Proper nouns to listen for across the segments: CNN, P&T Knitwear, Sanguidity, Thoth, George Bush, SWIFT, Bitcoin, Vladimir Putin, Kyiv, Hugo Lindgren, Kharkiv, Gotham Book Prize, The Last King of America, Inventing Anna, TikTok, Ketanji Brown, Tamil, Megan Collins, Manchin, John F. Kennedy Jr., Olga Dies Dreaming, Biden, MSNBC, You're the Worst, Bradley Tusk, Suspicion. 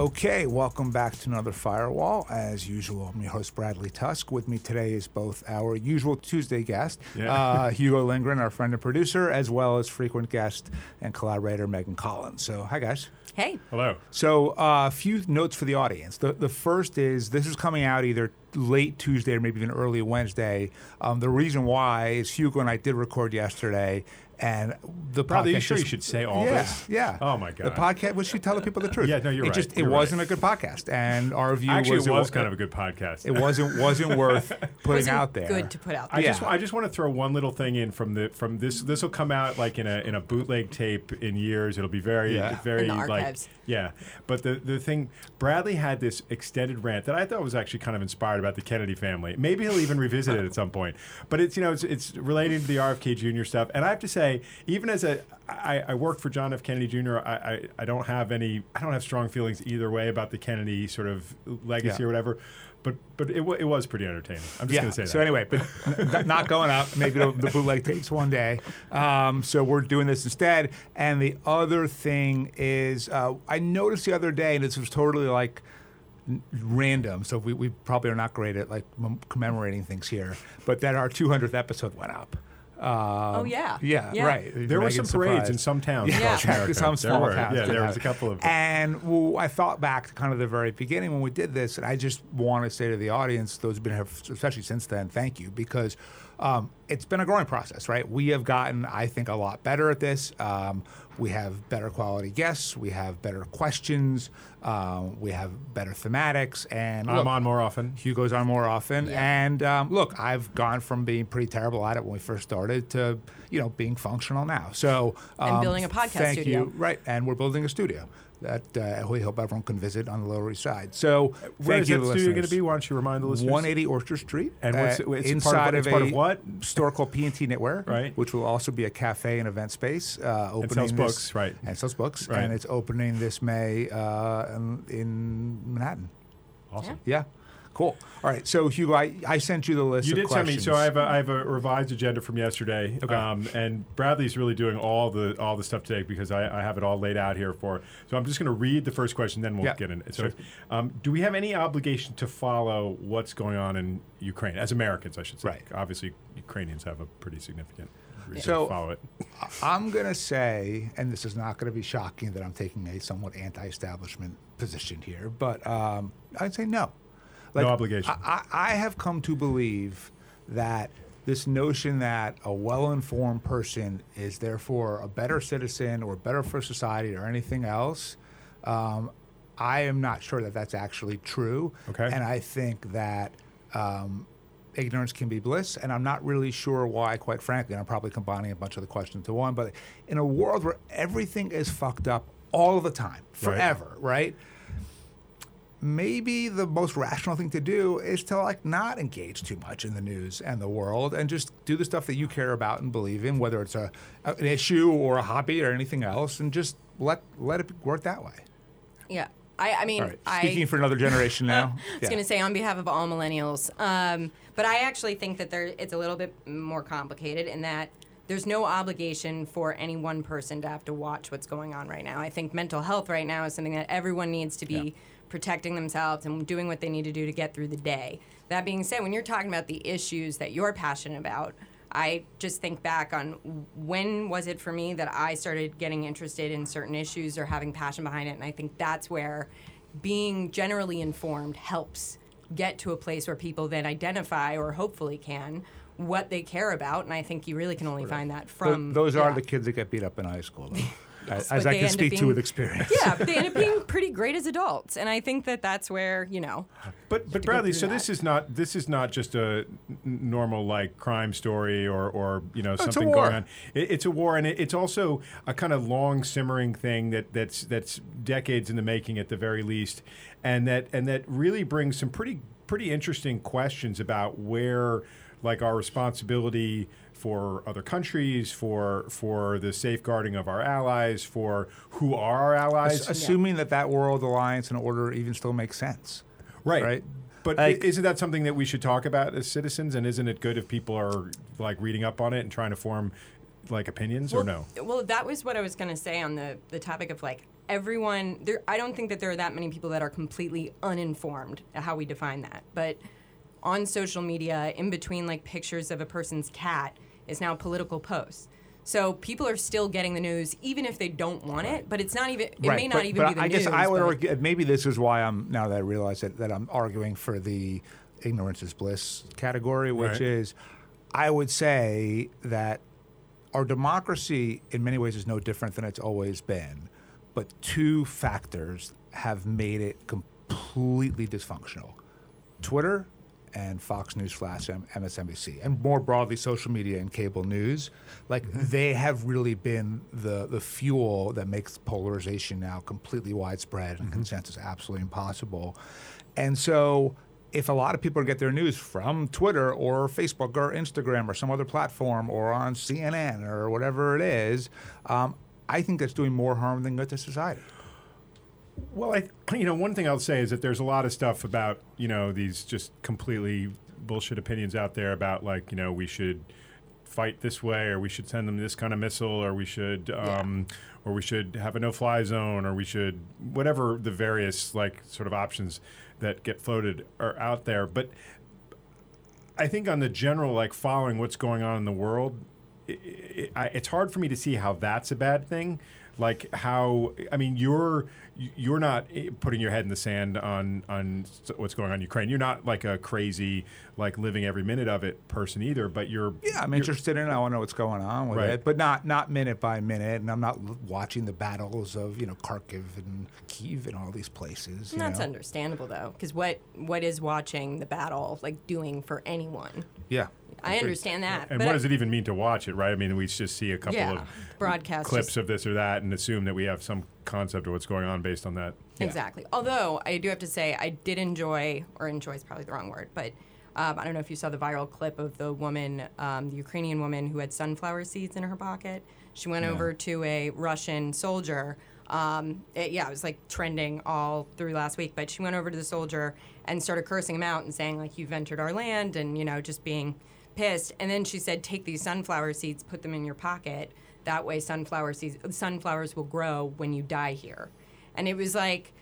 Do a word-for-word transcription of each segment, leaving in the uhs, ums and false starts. Okay, welcome back to another Firewall. As usual, I'm your host, Bradley Tusk. With me today is both our usual Tuesday guest, yeah. uh, Hugo Lindgren, our friend and producer, as well as frequent guest and collaborator, Megan Collins. So, hi, guys. Hey. Hello. So, a uh, few notes for the audience. The, the first is this is coming out either late Tuesday or maybe even early Wednesday. Um, the reason why is Hugo and I did record yesterday. And the podcast. Are you sure you should say all yeah, this? Yeah. Oh my God. The podcast. We should tell the people the truth. Yeah. No, you're it right. Just, it you're wasn't right. a good podcast, and our view actually was, it was kind of a good podcast. It wasn't wasn't worth putting wasn't out there. Good to put out. There. I yeah. just I just want to throw one little thing in from the from this. This will come out like in a in a bootleg tape in years. It'll be very yeah. very in the archives. like yeah. But the the thing, Bradley had this extended rant that I thought was actually kind of inspired about the Kennedy family. Maybe he'll even revisit it at some point. But it's you know it's it's related to the R F K Junior stuff, and I have to say. Even as a, I, I work for John F. Kennedy Junior I, I, I don't have any, I don't have strong feelings either way about the Kennedy sort of legacy yeah. or whatever. But but it, w- it was pretty entertaining. I'm just yeah. going to say that. So anyway, but not going up. Maybe the, the bootleg tapes one day. Um, so we're doing this instead. And the other thing is, uh, I noticed the other day, and this was totally like random. So we, we probably are not great at like commemorating things here. But that our two hundredth episode went up. Um, oh yeah. yeah, yeah, right. There Megan were some surprised. parades in some towns. Yeah, some small there towns. Yeah, there was a couple of them. And well, I thought back to kind of the very beginning when we did this, and I just want to say to the audience, those who've been here, especially since then, thank you, because um, it's been a growing process, right? We have gotten, I think, a lot better at this. Um, we have better quality guests. We have better questions. Um, we have better thematics. And look, I'm on more often. Hugo's on more often. Yeah. And um, look, I've gone from being pretty terrible at it when we first started to, you know, being functional now. So um, and building a podcast thank studio. You. Right, and we're building a studio that uh, we hope everyone can visit on the Lower East Side. So where thank is you that studio going to be? Why don't you remind the listeners? one eighty Orchard Street. And what's it, it's inside part of, of, part of what? Store called P and T Knitwear, right. which will also be a cafe and event space. Uh, opening and sells this, books, right. And sells books. Right. And it's opening this May uh, in, in Manhattan. Awesome. Yeah. yeah. Cool. All right. So, Hugo, I, I sent you the list you of questions. You did send me. So I have a, I have a revised agenda from yesterday. Okay. Um, and Bradley's really doing all the all the stuff today because I, I have it all laid out here for. So I'm just going to read the first question, then we'll yeah. get in it. So, sure. um, do we have any obligation to follow what's going on in Ukraine? As Americans, I should say. Right. Obviously, Ukrainians have a pretty significant reason so to follow it. I'm going to say, and this is not going to be shocking that I'm taking a somewhat anti-establishment position here, but um, I'd say no. Like, no obligation. I, I have come to believe that this notion that a well-informed person is therefore a better citizen or better for society or anything else, um, I am not sure that that's actually true. Okay. And I think that um, ignorance can be bliss, and I'm not really sure why, quite frankly, and I'm probably combining a bunch of the questions to one, but in a world where everything is fucked up all the time, forever, right? right? Maybe the most rational thing to do is to like not engage too much in the news and the world and just do the stuff that you care about and believe in, whether it's a an issue or a hobby or anything else, and just let let it work that way. Yeah. I, I mean, all right. Speaking I, for another generation now. I was yeah. going to say on behalf of all millennials. Um, but I actually think that there it's a little bit more complicated in that there's no obligation for any one person to have to watch what's going on right now. I think mental health right now is something that everyone needs to be yeah. protecting themselves and doing what they need to do to get through the day. That being said, when you're talking about the issues that you're passionate about, I just think back on when was it for me that I started getting interested in certain issues or having passion behind it, and I think that's where being generally informed helps get to a place where people then identify or hopefully can what they care about, and I think you really can only right. find that from... Those, those yeah. are the kids that get beat up in high school, though. Yes, as I can speak being, to with experience. Yeah, but they end up being yeah. pretty great as adults, and I think that that's where you know. But you but Bradley, so that. this is not this is not just a normal like crime story or or you know no, something going on. It, it's a war, and it, it's also a kind of long simmering thing that, that's that's decades in the making at the very least, and that and that really brings some pretty pretty interesting questions about where like our responsibility for other countries, for for the safeguarding of our allies, for who are our allies. As- assuming yeah. that that world alliance and order even still makes sense. Right. Right. But like, isn't that something that we should talk about as citizens? And isn't it good if people are like reading up on it and trying to form like opinions well, or no? Well, that was what I was going to say on the, the topic of like everyone. There, I don't think that there are that many people that are completely uninformed, how we define that. But on social media, in between like pictures of a person's cat is now political posts. So people are still getting the news, even if they don't want it. But it's not even. It right. may not but, even but be the I news. I guess I would argue, maybe this is why I'm now that I realize it, that I'm arguing for the ignorance is bliss category, which right. is, I would say that our democracy in many ways is no different than it's always been, but two factors have made it completely dysfunctional: Twitter and Fox News slash M S N B C, and more broadly social media and cable news. Like they have really been the the fuel that makes polarization now completely widespread and mm-hmm. consensus absolutely impossible. And so if a lot of people get their news from Twitter or Facebook or Instagram or some other platform or on C N N or whatever it is, um, I think that's doing more harm than good to society. Well, I, you know, one thing I'll say is that there's a lot of stuff about, you know, these just completely bullshit opinions out there about, like, you know, we should fight this way, or we should send them this kind of missile, or we should, um, yeah. or we should have a no-fly zone, or we should, whatever the various, like, sort of options that get floated are out there. But I think on the general, like, following what's going on in the world, it, it, I, it's hard for me to see how that's a bad thing. Like how, I mean, you're you're not putting your head in the sand on, on what's going on in Ukraine. You're not like a crazy, like living every minute of it person either, but you're... Yeah, I'm you're, interested in it. I want to know what's going on with right. it, but not, not minute by minute. And I'm not watching the battles of, you know, Kharkiv and Kyiv and all these places. And that's know? understandable, though, because what, what is watching the battle, like, doing for anyone? Yeah. I understand that. And but what does it even mean to watch it, right? I mean, we just see a couple yeah, of clips of this or that and assume that we have some concept of what's going on based on that. Exactly. Yeah. Although, I do have to say, I did enjoy, or enjoy is probably the wrong word, but um, I don't know if you saw the viral clip of the woman, um, the Ukrainian woman who had sunflower seeds in her pocket. She went yeah. over to a Russian soldier. Um, it, yeah, it was like trending all through last week, but she went over to the soldier and started cursing him out and saying, like, you've entered our land, and, you know, just being... pissed. And then she said, take these sunflower seeds, put them in your pocket. That way sunflower seeds, sunflowers will grow when you die here. And it was like,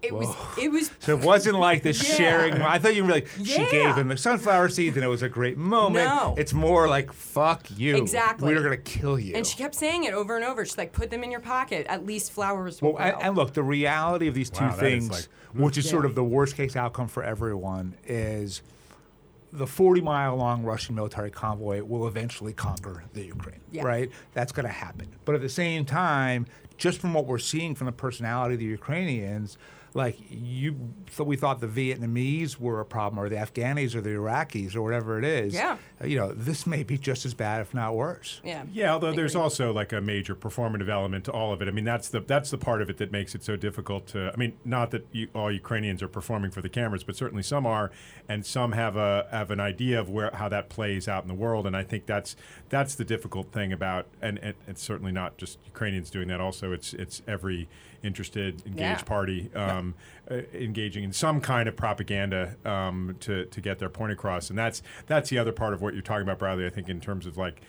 it Whoa. was, it was. So it wasn't like the yeah. sharing. I thought you were like, yeah. she gave him the sunflower seeds and it was a great moment. No. It's more like, fuck you. Exactly. We're going to kill you. And she kept saying it over and over. She's like, put them in your pocket. At least flowers will well, grow. And, and look, the reality of these two wow, things, is like, which is yeah. sort of the worst case outcome for everyone, is the forty-mile-long Russian military convoy will eventually conquer the Ukraine, yeah. right? That's going to happen. But at the same time, just from what we're seeing from the personality of the Ukrainians, like you, so we thought the Vietnamese were a problem, or the Afghanis, or the Iraqis, or whatever it is. Yeah. You know, this may be just as bad, if not worse. Yeah. Yeah. Although there's also like a major performative element to all of it. I mean, that's the that's the part of it that makes it so difficult to. I mean, not that you, all Ukrainians are performing for the cameras, but certainly some are, and some have a have an idea of where how that plays out in the world. And I think that's that's the difficult thing about, and, and it's certainly not just Ukrainians doing that. Also, it's it's every interested, engaged yeah. party. Um, Um, uh, engaging in some kind of propaganda um, to to get their point across, and that's that's the other part of what you're talking about, Bradley. I think in terms of like,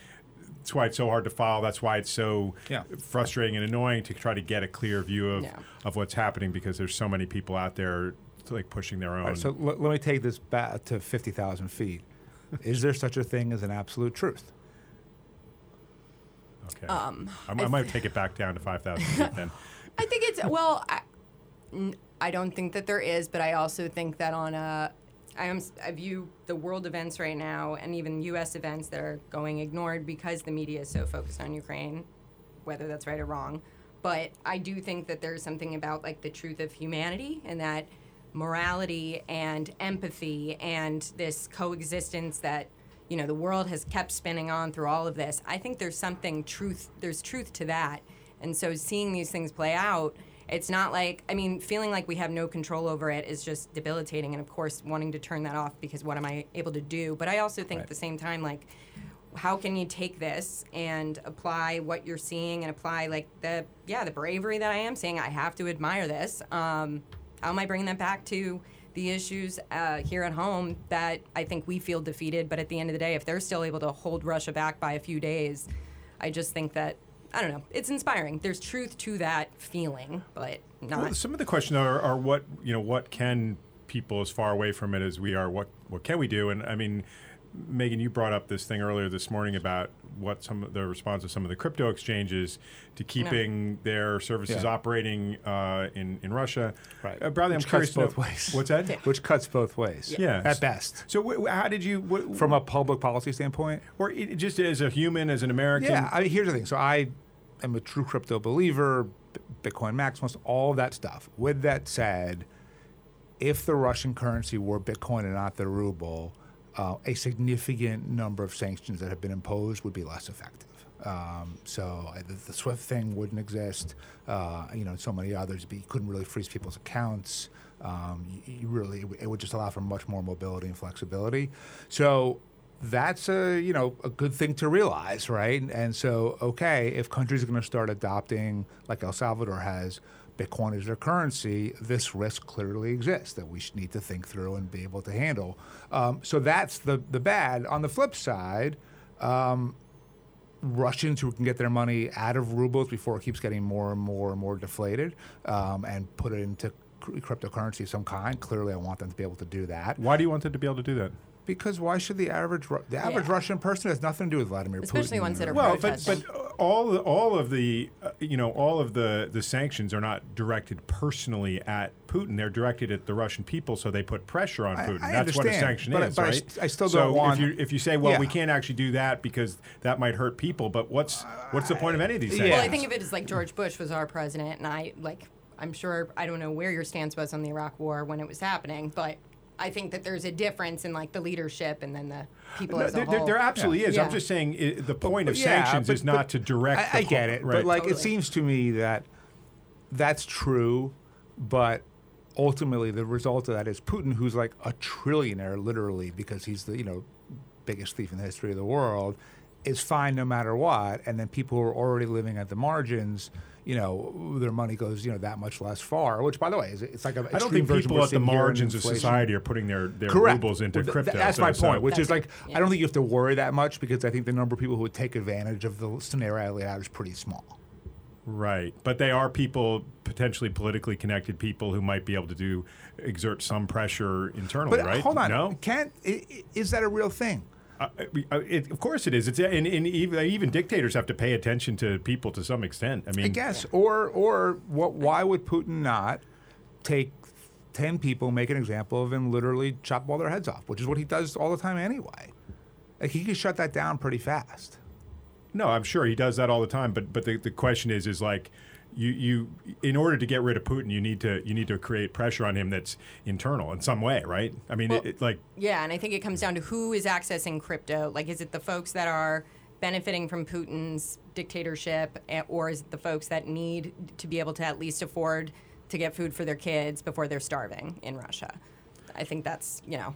that's why it's so hard to follow. That's why it's so yeah. frustrating and annoying to try to get a clear view of yeah. of what's happening, because there's so many people out there like pushing their own. All right, so l- let me take this back to fifty thousand feet. Is there such a thing as an absolute truth? Okay, um, I, I might th- take it back down to five thousand feet then. I think it's well. I, I don't think that there is, but I also think that on a, I, am, I view the world events right now and even U S events that are going ignored because the media is so focused on Ukraine, whether that's right or wrong. But I do think that there's something about like the truth of humanity and that morality and empathy and this coexistence that, you know, the world has kept spinning on through all of this. I think there's something truth, there's truth to that. And so seeing these things play out, it's not like, I mean, feeling like we have no control over it is just debilitating. And, of course, wanting to turn that off because what am I able to do? But I also think right. at the same time, like, how can you take this and apply what you're seeing and apply, like, the, yeah, the bravery that I am seeing? I have to admire this. Um, how am I bringing that back to the issues uh, here at home that I think we feel defeated? But at the end of the day, if they're still able to hold Russia back by a few days, I just think that, I don't know, it's inspiring. There's truth to that feeling, but not. Well, some of the questions are, are what, you know, what can people as far away from it as we are, what, what can we do? And I mean, Megan, you brought up this thing earlier this morning about what some of the response of some of the crypto exchanges to keeping no. their services yeah. operating uh, in in Russia. Right, uh, Bradley, Which I'm cuts curious. Both no, ways. What's that? Yeah. Which cuts both ways. Yeah, yeah. At best. So, w- how did you, w- from a public policy standpoint, or it, just as a human, as an American? Yeah. I mean, here's the thing. So, I am a true crypto believer. Bitcoin maximalist, all that stuff. With that said, if the Russian currency were Bitcoin and not the ruble, Uh, a significant number of sanctions that have been imposed would be less effective. Um, so uh, the, the SWIFT thing wouldn't exist. Uh, you know, so many others. But you couldn't really freeze people's accounts. Um, you, you really, it, w- it would just allow for much more mobility and flexibility. So that's a, you know, a good thing to realize, right? And, and so, okay, if countries are going to start adopting, like El Salvador has, Bitcoin as their currency, this risk clearly exists that we should need to think through and be able to handle. Um, so that's the the bad. On the flip side, um, Russians who can get their money out of rubles before it keeps getting more and more and more deflated um, and put it into cr- cryptocurrency of some kind, clearly I want them to be able to do that. Why do you want them to be able to do that? Because why should the average Ru- the average yeah. Russian person has nothing to do with Vladimir Especially Putin? Especially ones that are well, protesting. But, but all the, all of the uh, you know all of the, the sanctions are not directed personally at Putin. They're directed at the Russian people, so they put pressure on Putin. I, I That's understand. what a sanction but, is, but right? I, st- I still don't so want. So if you if you say, well, yeah. we can't actually do that because that might hurt people, but what's what's the point of any of these sanctions? Well, I think if it is like George Bush was our president, and I like I'm sure I don't know where your stance was on the Iraq War when it was happening, but I think that there's a difference in like the leadership and then the people no, as a there, whole. There absolutely yeah. is. Yeah. I'm just saying it, the point but, of yeah, sanctions but, is not to direct. I, I get it, right? But like totally. It seems to me that that's true, but ultimately the result of that is Putin, who's like a trillionaire, literally, because he's the you know biggest thief in the history of the world, is fine no matter what, and then people who are already living at the margins. You know, their money goes, you know, that much less far, which, by the way, is it's like a I don't think people at the margins of society are putting their, their rubles into well, th- crypto. Th- that's so, my point, so. which that's is like, yeah. I don't think you have to worry that much because I think the number of people who would take advantage of the scenario I laid out is pretty small. Right. But they are people, potentially politically connected people who might be able to do, exert some pressure internally, but, right? But hold on. No? Can't, is that a real thing? Uh, it, of course it is. It's and, and even, even dictators have to pay attention to people to some extent. I mean, I guess. Or or what? Why would Putin not take ten people, make an example of him, literally chop all their heads off, which is what he does all the time anyway. Like he can shut that down pretty fast. No, I'm sure he does that all the time. But but the, the question is is like. You, you, in order to get rid of Putin, you need to you need to create pressure on him that's internal in some way, right? I mean, well, it, it, like yeah, and I think it comes down to who is accessing crypto. Like, is it the folks that are benefiting from Putin's dictatorship, or is it the folks that need to be able to at least afford to get food for their kids before they're starving in Russia? I think that's you know.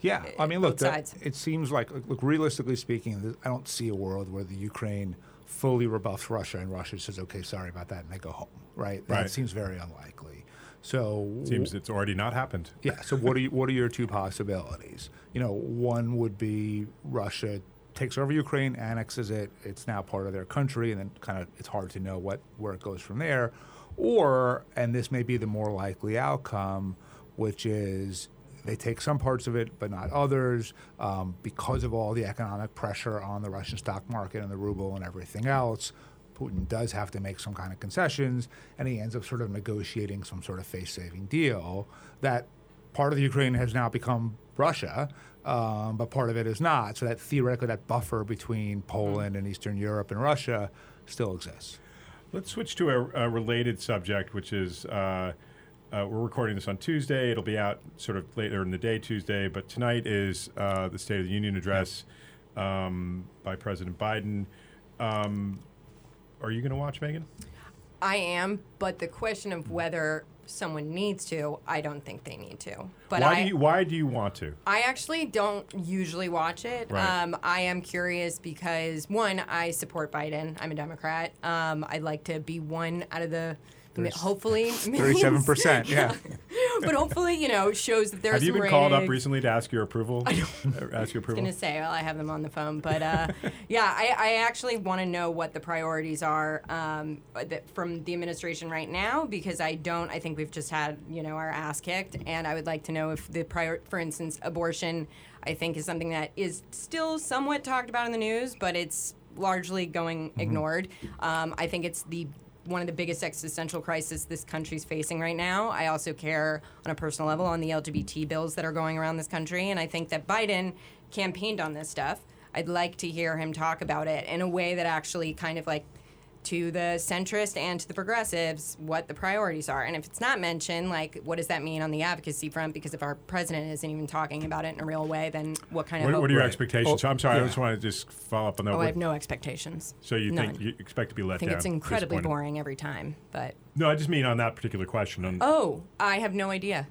Yeah, it, I mean, look, that, it seems like look realistically speaking, I don't see a world where the Ukraine fully rebuffs Russia, and Russia says, okay, sorry about that, and they go home, right? That right. seems very unlikely. So seems it's already not happened. Yeah, so what are you, what are your two possibilities? You know, one would be Russia takes over Ukraine, annexes it, it's now part of their country, and then kind of it's hard to know what where it goes from there. Or, and this may be the more likely outcome, which is they take some parts of it, but not others, um, because of all the economic pressure on the Russian stock market and the ruble and everything else. Putin does have to make some kind of concessions, and he ends up sort of negotiating some sort of face-saving deal that part of the Ukraine has now become Russia, um, but part of it is not. So that theoretically, that buffer between Poland and Eastern Europe and Russia still exists. Let's switch to a, a related subject, which is... Uh Uh, we're recording this on Tuesday. It'll be out sort of later in the day Tuesday, but tonight is uh, the State of the Union address um, by President Biden. Um, are you going to watch, Megan? I am, but the question of whether someone needs to, I don't think they need to. But why, I, do you, why do you want to? I actually don't usually watch it. Right. Um, I am curious because, one, I support Biden. I'm a Democrat. Um, I'd like to be one out of the... Hopefully, thirty-seven percent. Yeah, but hopefully, you know, shows that there's. Have you been called up recently to ask your approval? I don't. Ask your approval. I was gonna say, well, I have them on the phone, but uh, yeah, I, I actually want to know what the priorities are um, that, from the administration right now, because I don't. I think we've just had, you know, our ass kicked, and I would like to know if the prior, for instance, abortion, I think, is something that is still somewhat talked about in the news, but it's largely going mm-hmm. ignored. Um, I think it's the one of the biggest existential crises this country's facing right now. I also care on a personal level on the L G B T bills that are going around this country, and I think that Biden campaigned on this stuff. I'd like to hear him talk about it in a way that actually kind of like to the centrist and to the progressives what the priorities are. And if it's not mentioned, like, what does that mean on the advocacy front? Because if our president isn't even talking about it in a real way, then what kind of What, what are your expectations? Oh, so I'm sorry, yeah. I just want to just follow up on that. Oh, I have no expectations. So you None. think you expect to be let down? I think down it's incredibly boring every time, but... No, I just mean on that particular question. On oh, I have no idea.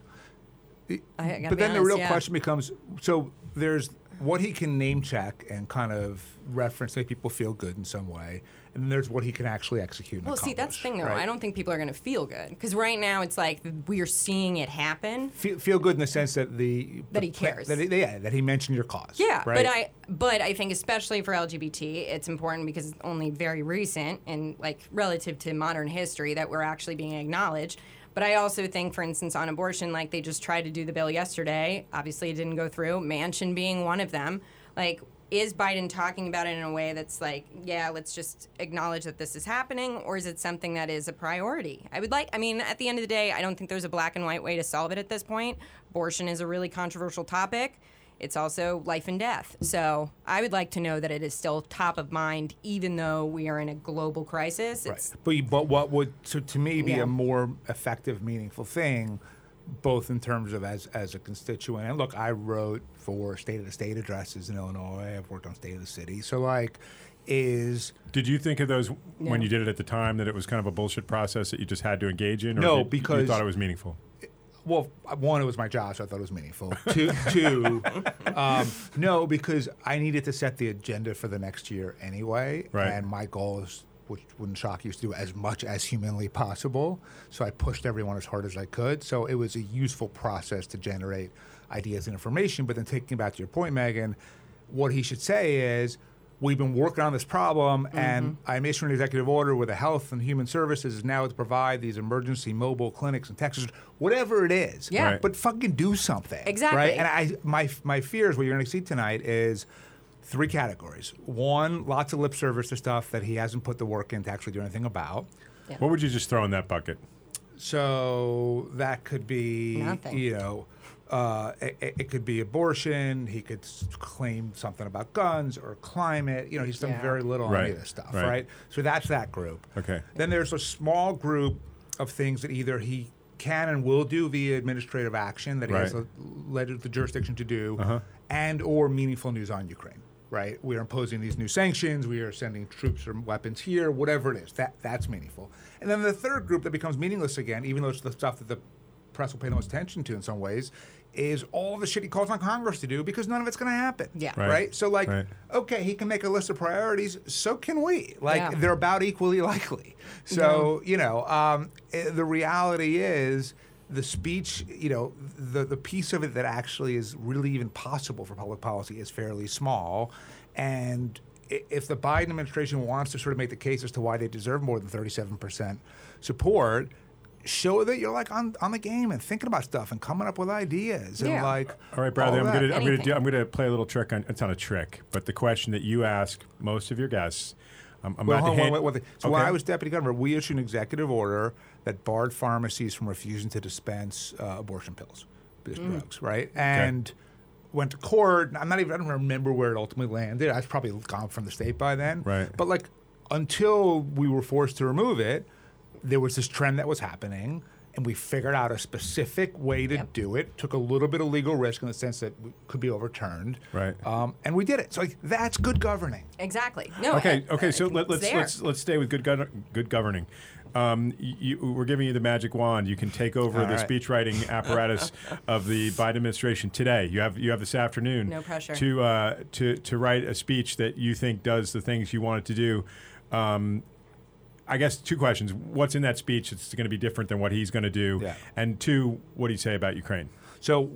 It, I but then honest, the real yeah. question becomes, so there's what he can name check and kind of reference, make people feel good in some way, and then there's what he can actually execute and Well, see, that's the thing, though. Right? I don't think people are going to feel good, because right now it's like we're seeing it happen. Feel, feel good in the sense that the... That the, he cares. That, yeah, that he mentioned your cause. Yeah, right? but, I, but I think especially for L G B T, it's important because it's only very recent and, like, relative to modern history that we're actually being acknowledged. But I also think, for instance, on abortion, like, they just tried to do the bill yesterday. Obviously, it didn't go through. Manchin being one of them. Like, is Biden talking about it in a way that's like, yeah, let's just acknowledge that this is happening? Or is it something that is a priority? I would like, I mean, at the end of the day, I don't think there's a black and white way to solve it at this point. Abortion is a really controversial topic. It's also life and death. So I would like to know that it is still top of mind, even though we are in a global crisis. Right. But, but what would, so to me, be yeah. a more effective, meaningful thing, both in terms of as, as a constituent. And look, I wrote for State of the State addresses in Illinois. I've worked on State of the City. So, like, is... Did you think of those no. when you did it at the time, that it was kind of a bullshit process that you just had to engage in? Or no, did, because... You thought it was meaningful? It, Well, one, it was my job, so I thought it was meaningful. Two, two um, no, because I needed to set the agenda for the next year anyway. Right. And my goal is, which wouldn't shock you, is to do as much as humanly possible. So I pushed everyone as hard as I could. So it was a useful process to generate ideas and information. But then taking back to your point, Megan, what he should say is, we've been working on this problem, mm-hmm. and I'm issuing an executive order where the Health and Human Services is now to provide these emergency mobile clinics in Texas, whatever it is. Yeah. Right. But fucking do something. Exactly. Right? And I, my my fear is what you're going to see tonight is three categories. One, lots of lip service to stuff that he hasn't put the work in to actually do anything about. Yeah. What would you just throw in that bucket? So that could be, Nothing. you know... Uh, it, it could be abortion. He could claim something about guns or climate. You know, he's done yeah. very little on right. any of this stuff, right. right? So that's that group. Okay. Then there's a small group of things that either he can and will do via administrative action that he right. has a, led the jurisdiction to do, uh-huh. and or meaningful news on Ukraine, right? We are imposing these new sanctions. We are sending troops or weapons here, whatever it is. That That's meaningful. And then the third group that becomes meaningless again, even though it's the stuff that the press will pay the most attention to in some ways, is all the shit he calls on Congress to do, because none of it's going to happen. Yeah. Right. right? So, like, right. okay, he can make a list of priorities, so can we. Like, yeah. they're about equally likely. So, mm-hmm. you know, um, the reality is the speech, you know, the, the piece of it that actually is really even possible for public policy is fairly small. And if the Biden administration wants to sort of make the case as to why they deserve more than thirty-seven percent support, show that you're like on, on the game and thinking about stuff and coming up with ideas yeah. and like. All right, Bradley, all I'm gonna I'm gonna do, I'm gonna play a little trick on. It's not a trick, but the question that you ask most of your guests. I'm, I'm well, hold on. Wait, wait, wait. So okay. When I was deputy governor, we issued an executive order that barred pharmacies from refusing to dispense uh, abortion pills, mm. drugs, right? And okay. went to court. I'm not even. I don't remember where it ultimately landed. I was probably gone from the state by then. Right. But like, until we were forced to remove it, there was this trend that was happening, and we figured out a specific way to yep. do it. Took a little bit of legal risk in the sense that it could be overturned, right? Um, and we did it. So like, that's good governing. Exactly. No. Okay. I, okay. I, so I let, let's there. let's let's stay with good go- good governing. Um, you, we're giving you the magic wand. You can take over All the right. speech writing apparatus of the Biden administration today. You have you have this afternoon. No pressure. To uh, to to write a speech that you think does the things you want it to do. Um, I guess two questions. What's in that speech that's going to be different than what he's going to do? Yeah. And two, what do you say about Ukraine? So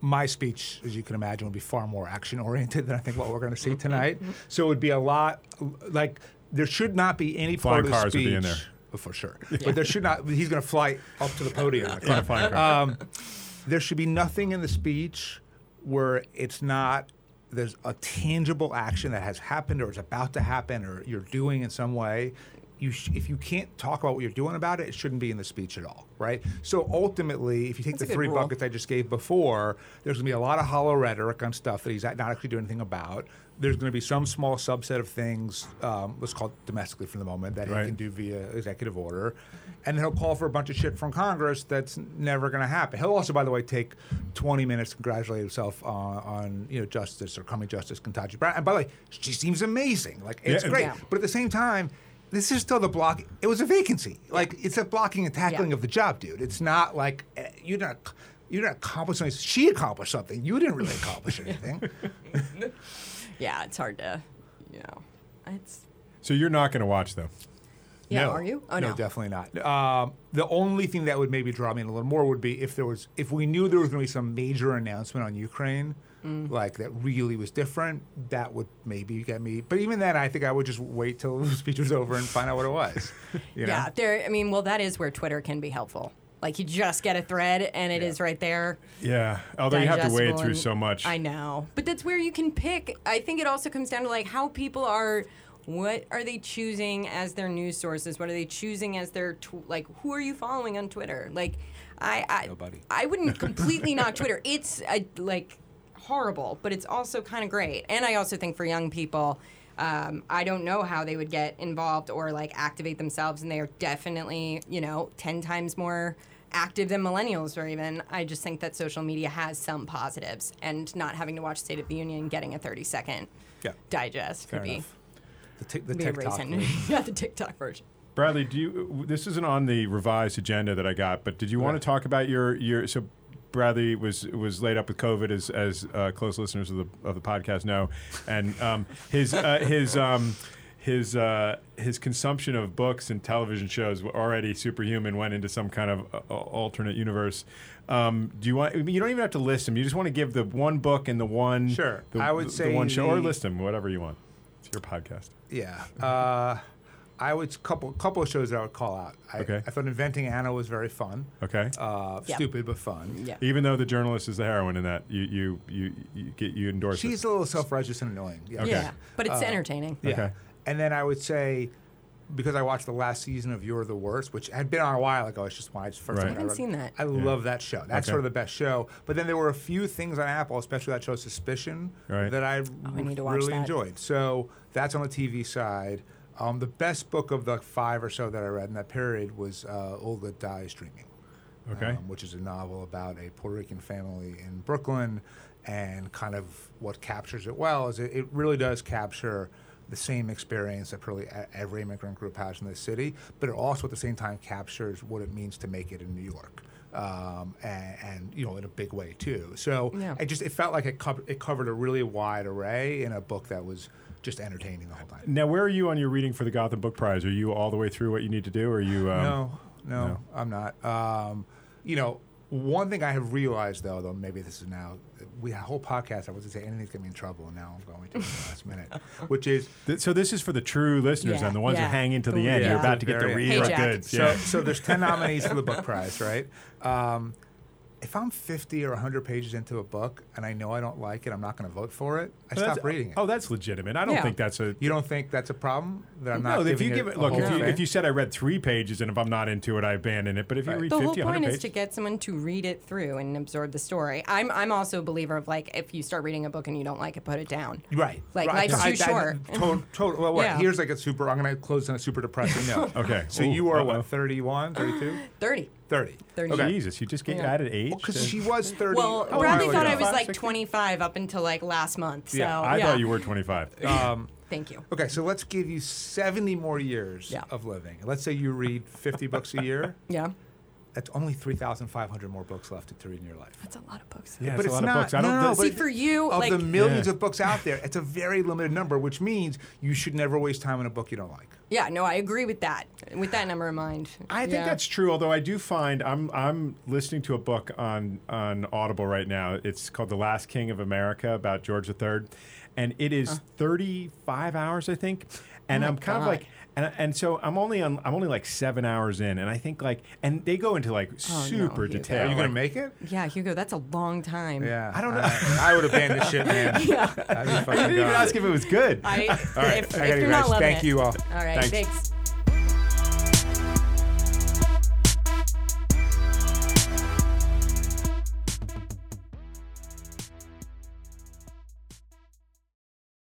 my speech, as you can imagine, would be far more action-oriented than I think what we're going to see tonight. So it would be a lot, like, there should not be any part of the speech. Flying cars would be in there. For sure. Yeah. But there should not, he's going to fly up to the podium. Yeah. Flying car. Um, there should be nothing in the speech where it's not, there's a tangible action that has happened or is about to happen or you're doing in some way. You sh- if you can't talk about what you're doing about it, it shouldn't be in the speech at all, right? So ultimately, if you take That's the three rule. buckets I just gave before, there's going to be a lot of hollow rhetoric on stuff that he's not actually doing anything about. There's going to be some small subset of things, um, let's call it domestically for the moment, that right. he can do via executive order. And then he'll call for a bunch of shit from Congress that's never going to happen. He'll also, by the way, take twenty minutes to congratulate himself on, on you know, Justice or coming Justice Ketanji Brown. And by the way, she seems amazing. Like, it's yeah, great. Yeah. But at the same time, this is still the block. It was a vacancy. Like, it's a blocking and tackling yeah. of the job, dude. It's not like you're not you're not accomplishing something. She accomplished something. You didn't really accomplish anything. Yeah, it's hard to, you know. It's. So you're not going to watch, though? Yeah, no. Are you? Oh, no, no, definitely not. Um, the only thing that would maybe draw me in a little more would be if there was, if we knew there was going to be some major announcement on Ukraine, mm. like that really was different. That would maybe get me. But even then, I think I would just wait till the speech was over and find out what it was. You know? Yeah, there. I mean, well, that is where Twitter can be helpful. Like, you just get a thread, and it yeah. is right there. Yeah. Although you have to wade through so much. I know. But that's where you can pick. I think it also comes down to, like, how people are, what are they choosing as their news sources? What are they choosing as their, tw- like, who are you following on Twitter? Like, I, I, Nobody. I wouldn't completely knock Twitter. It's, a, like, horrible, but it's also kind of great. And I also think for young people, Um, I don't know how they would get involved or, like, activate themselves, and they are definitely, you know, ten times more active than millennials or even. I just think that social media has some positives, and not having to watch State of the Union, getting a thirty-second yeah. digest Fair could enough. be the, t- the be TikTok version. Yeah, the TikTok version. Bradley, do you? This isn't on the revised agenda that I got, but did you right. want to talk about your your so? Bradley was was laid up with COVID, as as uh, close listeners of the of the podcast know, and um, his uh, his um, his uh, his consumption of books and television shows were already superhuman. Went into some kind of uh, alternate universe. Um, do you want? I mean, you don't even have to list them. You just want to give the one book and the one sure. The, I would the, say the one show the, or list them, whatever you want. It's your podcast. Yeah. Uh, I would couple couple of shows that I would call out. I, okay. I thought Inventing Anna was very fun. Okay. Uh, yep. Stupid but fun. Yeah. Even though the journalist is the heroine in that, you you you you, get, you endorse She's it. She's a little self-righteous and annoying. Yeah. Okay. Yeah, but it's uh, entertaining. Yeah. Okay. And then I would say, because I watched the last season of You're the Worst, which had been on a while ago, it's just why it's first. Right. I haven't I seen that. I yeah. love that show. That's okay. sort of the best show. But then there were a few things on Apple, especially that show Suspicion, right. that I, oh, I need to watch really that. enjoyed. So that's on the T V side. Um, the best book of the five or so that I read in that period was uh, Olga Dies Dreaming, okay. um, which is a novel about a Puerto Rican family in Brooklyn, and kind of what captures it well is it, it really does capture the same experience that probably every immigrant group has in this city, but it also at the same time captures what it means to make it in New York. Um, and, and, you know, in a big way, too. So yeah. I just, it felt like it, co- it covered a really wide array in a book that was just entertaining the whole time. Now, where are you on your reading for the Gotham Book Prize? Are you all the way through what you need to do? Or are you? Um, no, no, no, I'm not. Um, you know, one thing I have realized, though, though maybe this is now, we had a whole podcast, I wasn't saying anything's going to be in trouble, and now I'm going to the last minute, which is... Th- so this is for the true listeners, yeah, and the ones yeah. that hang into the, the end. Yeah. You're about to get the real hey, goods. Yeah. So, so there's ten nominees for the book prize, right? Um, if I'm fifty or one hundred pages into a book and I know I don't like it, I'm not going to vote for it. I well, stop reading it. Oh, that's legitimate. I don't yeah. think that's a... You don't think that's a problem? That I'm not no, if you give it, it look, if you, if you said I read three pages and if I'm not into it, I abandon it. But if right. you read the fifty, one hundred pages... The whole point is to get someone to read it through and absorb the story. I'm I'm also a believer of, like, if you start reading a book and you don't like it, put it down. Right. Like, right. life's I, too I, short. I, total, total, well, wait, yeah. here's like a super... I'm going to close on a super depressing note. Okay. So Ooh, you are, uh-oh. what, thirty-one, thirty-two? thirty. thirty. thirty. Okay. Jesus, you just get yeah. added age? Because well, she was thirty. Well, oh, Bradley thought I was like twenty-five up until like last month. So, yeah, I yeah. thought you were twenty-five. Um, Thank you. Okay, so let's give you seventy more years yeah. of living. Let's say you read fifty books a year. Yeah. that's only three thousand five hundred more books left to read in your life. That's a lot of books. Yeah, but it's a lot not, of books. I don't no, no, see, for you, of like, the millions yeah. of books out there, it's a very limited number, which means you should never waste time on a book you don't like. Yeah, no, I agree with that. With that number in mind, I think yeah. that's true. Although I do find I'm I'm listening to a book on on Audible right now. It's called The Last King of America about George the Third, and it is huh. thirty-five hours, I think. And oh I'm kind God. of like. And, and so I'm only on, I'm only like seven hours in, and I think like, and they go into like oh, super no, detail. Are you like, gonna make it? Yeah, Hugo, that's a long time. Yeah, I don't know. I, I would have banned this shit, man. Yeah. I, I didn't even ask if it was good. I, all right, if, I gotta if you're guys, not loving thank it. you all. All right, thanks. thanks.